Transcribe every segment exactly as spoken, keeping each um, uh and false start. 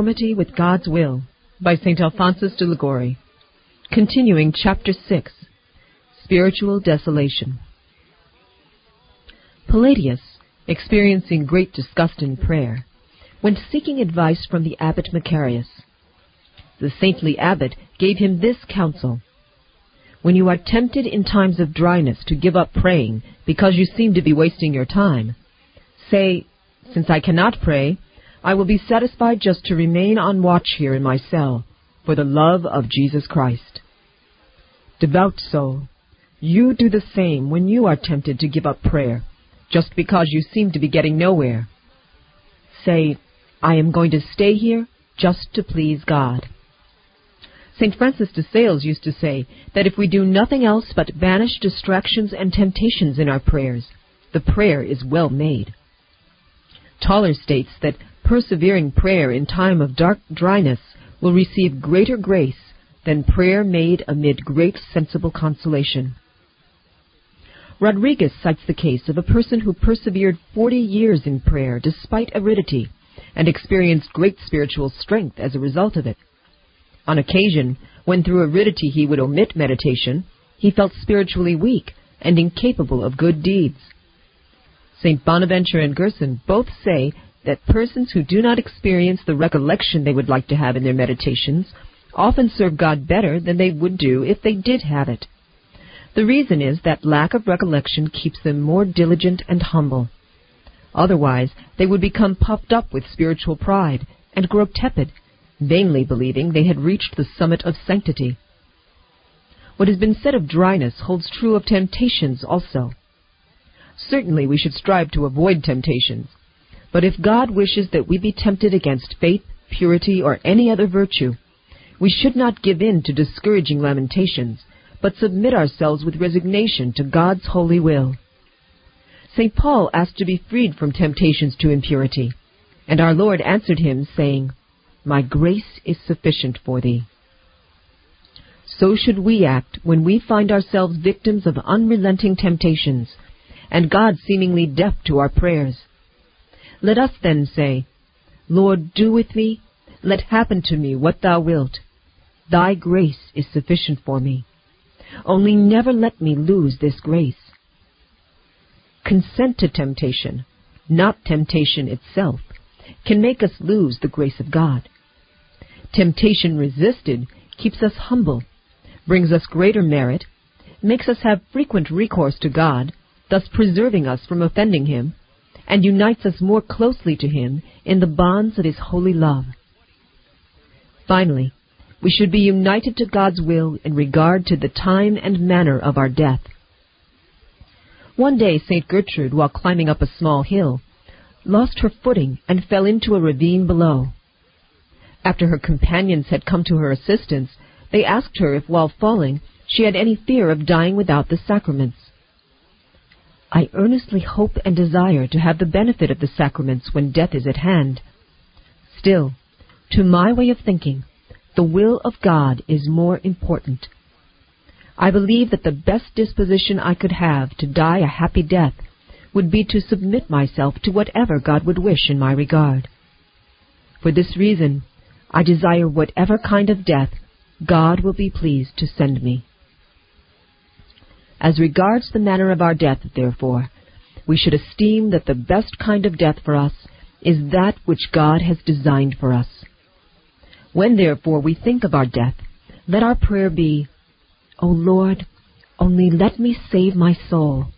Conformity with God's Will by Saint Alphonsus de Liguori. Continuing Chapter six, Spiritual Desolation. Palladius, experiencing great disgust in prayer, went seeking advice from the abbot Macarius. The saintly abbot gave him this counsel: "When you are tempted in times of dryness to give up praying because you seem to be wasting your time, say, 'Since I cannot pray, I will be satisfied just to remain on watch here in my cell, for the love of Jesus Christ.' Devout soul, you do the same when you are tempted to give up prayer, just because you seem to be getting nowhere. Say, 'I am going to stay here just to please God.' Saint Francis de Sales used to say that if we do nothing else but banish distractions and temptations in our prayers, the prayer is well made. Taller states that persevering prayer in time of dark dryness will receive greater grace than prayer made amid great sensible consolation. Rodriguez cites the case of a person who persevered forty years in prayer despite aridity and experienced great spiritual strength as a result of it. On occasion, when through aridity he would omit meditation, he felt spiritually weak and incapable of good deeds. Saint Bonaventure and Gerson both say that persons who do not experience the recollection they would like to have in their meditations often serve God better than they would do if they did have it. The reason is that lack of recollection keeps them more diligent and humble. Otherwise, they would become puffed up with spiritual pride and grow tepid, vainly believing they had reached the summit of sanctity. What has been said of dryness holds true of temptations also. Certainly we should strive to avoid temptations, but if God wishes that we be tempted against faith, purity, or any other virtue, we should not give in to discouraging lamentations, but submit ourselves with resignation to God's holy will. Saint Paul asked to be freed from temptations to impurity, and our Lord answered him, saying, 'My grace is sufficient for thee.' So should we act when we find ourselves victims of unrelenting temptations, and God seemingly deaf to our prayers. Let us then say, 'Lord, do with me, let happen to me what thou wilt. Thy grace is sufficient for me. Only never let me lose this grace.' Consent to temptation, not temptation itself, can make us lose the grace of God. Temptation resisted keeps us humble, brings us greater merit, makes us have frequent recourse to God, thus preserving us from offending Him, and unites us more closely to Him in the bonds of His holy love. Finally, we should be united to God's will in regard to the time and manner of our death. One day Saint Gertrude, while climbing up a small hill, lost her footing and fell into a ravine below. After her companions had come to her assistance, they asked her if while falling she had any fear of dying without the sacraments. "I earnestly hope and desire to have the benefit of the sacraments when death is at hand. Still, to my way of thinking, the will of God is more important. I believe that the best disposition I could have to die a happy death would be to submit myself to whatever God would wish in my regard. For this reason, I desire whatever kind of death God will be pleased to send me." As regards the manner of our death, therefore, we should esteem that the best kind of death for us is that which God has designed for us. When, therefore, we think of our death, let our prayer be, "O Lord, only let me save my soul,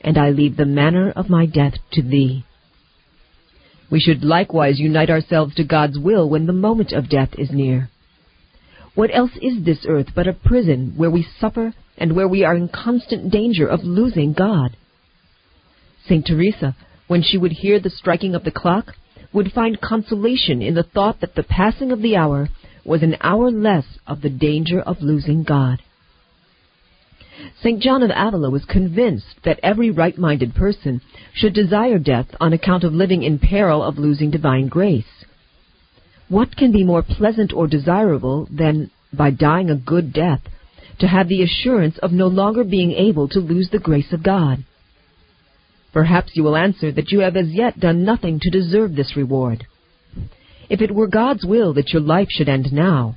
and I leave the manner of my death to Thee." We should likewise unite ourselves to God's will when the moment of death is near. What else is this earth but a prison where we suffer and where we are in constant danger of losing God? Saint Teresa, when she would hear the striking of the clock, would find consolation in the thought that the passing of the hour was an hour less of the danger of losing God. Saint John of Avila was convinced that every right-minded person should desire death on account of living in peril of losing divine grace. What can be more pleasant or desirable than, by dying a good death, to have the assurance of no longer being able to lose the grace of God? Perhaps you will answer that you have as yet done nothing to deserve this reward. If it were God's will that your life should end now,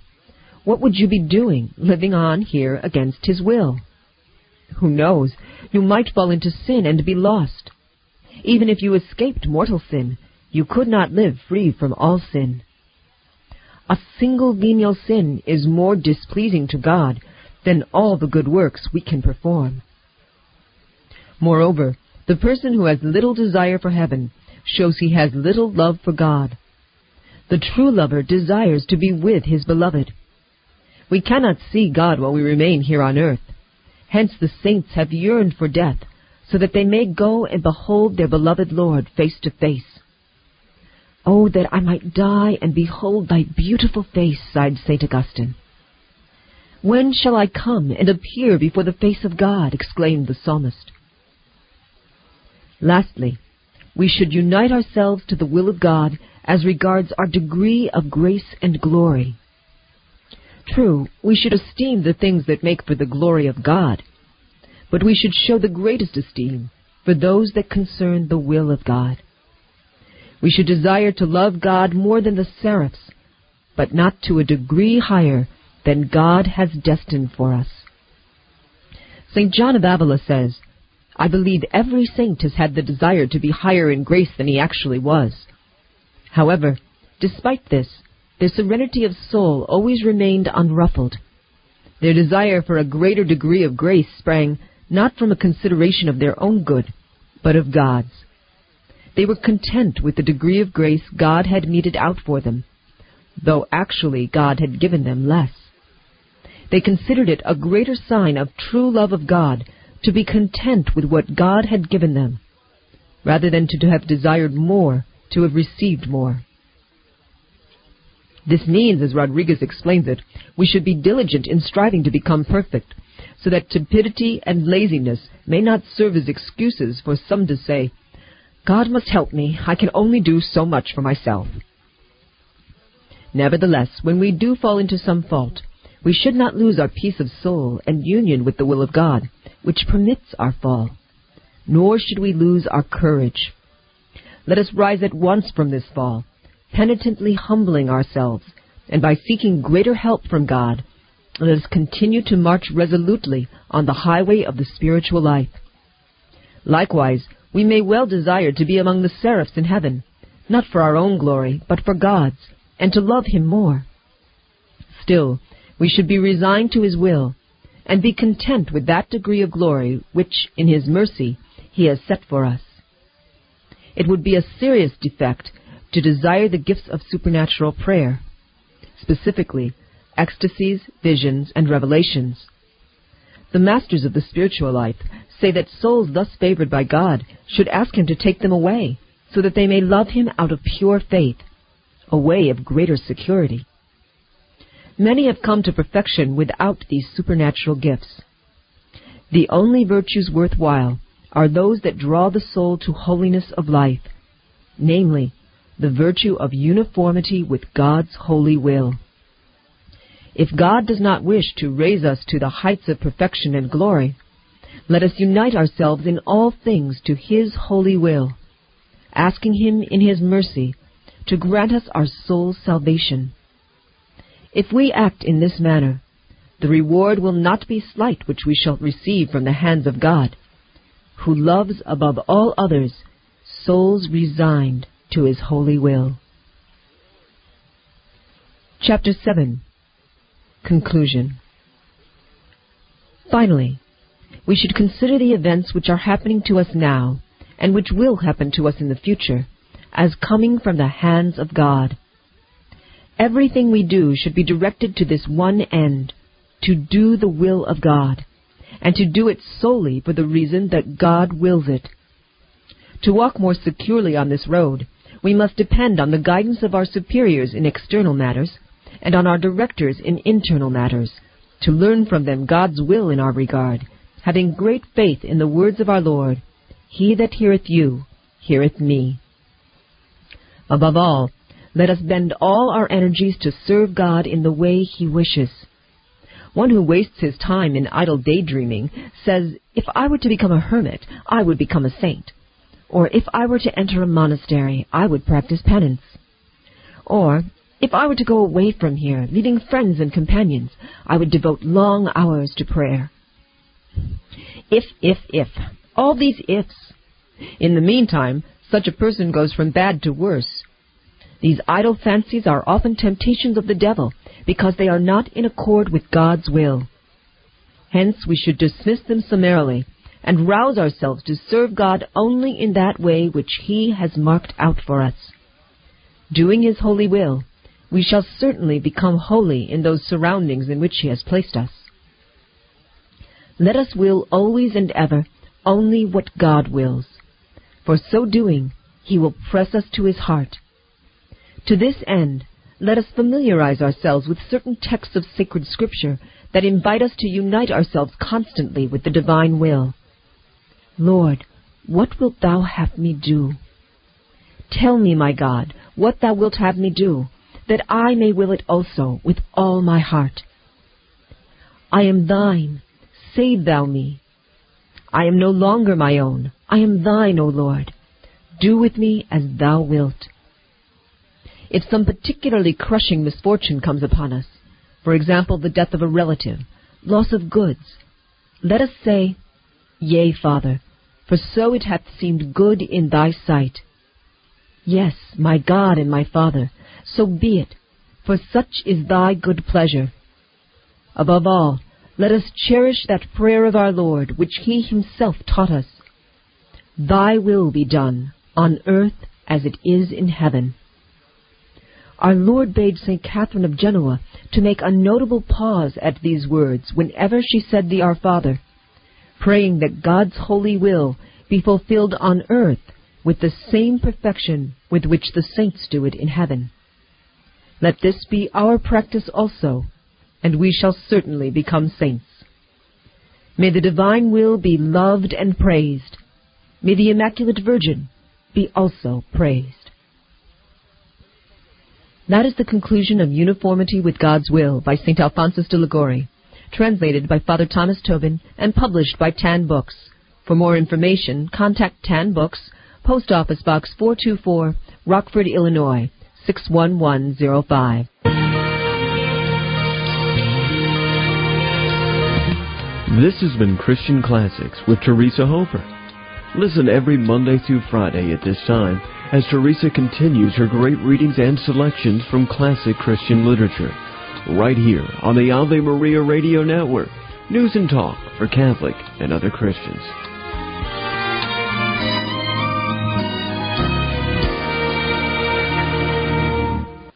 what would you be doing, living on here against His will? Who knows? You might fall into sin and be lost. Even if you escaped mortal sin, you could not live free from all sin. A single venial sin is more displeasing to God than all the good works we can perform. Moreover, the person who has little desire for heaven shows he has little love for God. The true lover desires to be with his beloved. We cannot see God while we remain here on earth. Hence the saints have yearned for death, so that they may go and behold their beloved Lord face to face. Oh, that I might die and behold thy beautiful face, sighed Saint Augustine. When shall I come and appear before the face of God? Exclaimed the psalmist. Lastly, we should unite ourselves to the will of God as regards our degree of grace and glory. True, we should esteem the things that make for the glory of God, but we should show the greatest esteem for those that concern the will of God. We should desire to love God more than the seraphs, but not to a degree higher than God has destined for us. Saint John of Avila says, "I believe every saint has had the desire to be higher in grace than he actually was." However, despite this, their serenity of soul always remained unruffled. Their desire for a greater degree of grace sprang not from a consideration of their own good, but of God's. They were content with the degree of grace God had meted out for them, though actually God had given them less. They considered it a greater sign of true love of God to be content with what God had given them, rather than to have desired more, to have received more. This means, as Rodriguez explains it, we should be diligent in striving to become perfect, so that stupidity and laziness may not serve as excuses for some to say, "God must help me, I can only do so much for myself." Nevertheless, when we do fall into some fault, we should not lose our peace of soul and union with the will of God, which permits our fall, nor should we lose our courage. Let us rise at once from this fall, penitently humbling ourselves, and by seeking greater help from God, let us continue to march resolutely on the highway of the spiritual life. Likewise, we may well desire to be among the seraphs in heaven, not for our own glory, but for God's, and to love Him more. Still, we should be resigned to His will, and be content with that degree of glory which, in His mercy, He has set for us. It would be a serious defect to desire the gifts of supernatural prayer, specifically ecstasies, visions, and revelations. The masters of the spiritual life say that souls thus favored by God should ask Him to take them away, so that they may love Him out of pure faith, a way of greater security. Many have come to perfection without these supernatural gifts. The only virtues worthwhile are those that draw the soul to holiness of life, namely, the virtue of uniformity with God's holy will. If God does not wish to raise us to the heights of perfection and glory, let us unite ourselves in all things to His holy will, asking Him in His mercy to grant us our soul's salvation. If we act in this manner, the reward will not be slight which we shall receive from the hands of God, who loves above all others souls resigned to His holy will. Chapter seven. Conclusion. Finally, we should consider the events which are happening to us now, and which will happen to us in the future, as coming from the hands of God. Everything we do should be directed to this one end, to do the will of God, and to do it solely for the reason that God wills it. To walk more securely on this road, we must depend on the guidance of our superiors in external matters, and on our directors in internal matters, to learn from them God's will in our regard, having great faith in the words of our Lord, "He that heareth you, heareth me." Above all, let us bend all our energies to serve God in the way He wishes. One who wastes his time in idle daydreaming says, "If I were to become a hermit, I would become a saint," or "If I were to enter a monastery, I would practice penance," Or, if I were to go away from here, leaving friends and companions, I would devote long hours to prayer. If, if, if. All these ifs. In the meantime, such a person goes from bad to worse. These idle fancies are often temptations of the devil, because they are not in accord with God's will. Hence, we should dismiss them summarily, and rouse ourselves to serve God only in that way which He has marked out for us. Doing His holy will, we shall certainly become holy in those surroundings in which He has placed us. Let us will always and ever only what God wills. For so doing, He will press us to His heart. To this end, let us familiarize ourselves with certain texts of sacred Scripture that invite us to unite ourselves constantly with the divine will. Lord, what wilt Thou have me do? Tell me, my God, what Thou wilt have me do, that I may will it also with all my heart. I am Thine, save Thou me. I am no longer my own, I am Thine, O Lord. Do with me as Thou wilt. If some particularly crushing misfortune comes upon us, for example, the death of a relative, loss of goods, let us say, Yea, Father, for so it hath seemed good in Thy sight. Yes, my God and my Father, so be it, for such is Thy good pleasure. Above all, let us cherish that prayer of our Lord, which He Himself taught us. Thy will be done, on earth as it is in heaven. Our Lord bade Saint Catherine of Genoa to make a notable pause at these words whenever she said the Our Father, praying that God's holy will be fulfilled on earth with the same perfection with which the saints do it in heaven. Let this be our practice also, and we shall certainly become saints. May the divine will be loved and praised. May the Immaculate Virgin be also praised. That is the conclusion of Uniformity with God's Will by Saint Alphonsus de Liguori, translated by Father Thomas Tobin and published by T A N Books. For more information, contact T A N Books, Post Office Box four two four, Rockford, Illinois, six one one zero five. This has been Christian Classics with Teresa Hofer. Listen every Monday through Friday at this time, as Teresa continues her great readings and selections from classic Christian literature, right here on the Ave Maria Radio Network, news and talk for Catholic and other Christians.